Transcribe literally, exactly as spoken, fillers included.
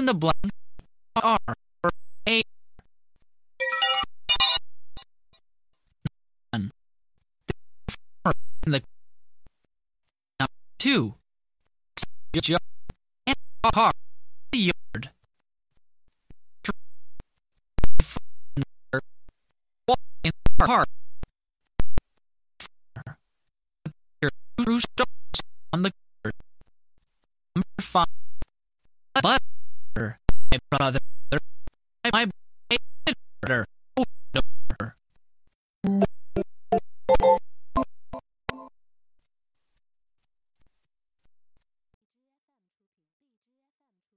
in the blank are A, one, in the two, and car the yard, three, four, in the park, four, on the card. Number five, butter, my brother, my brother.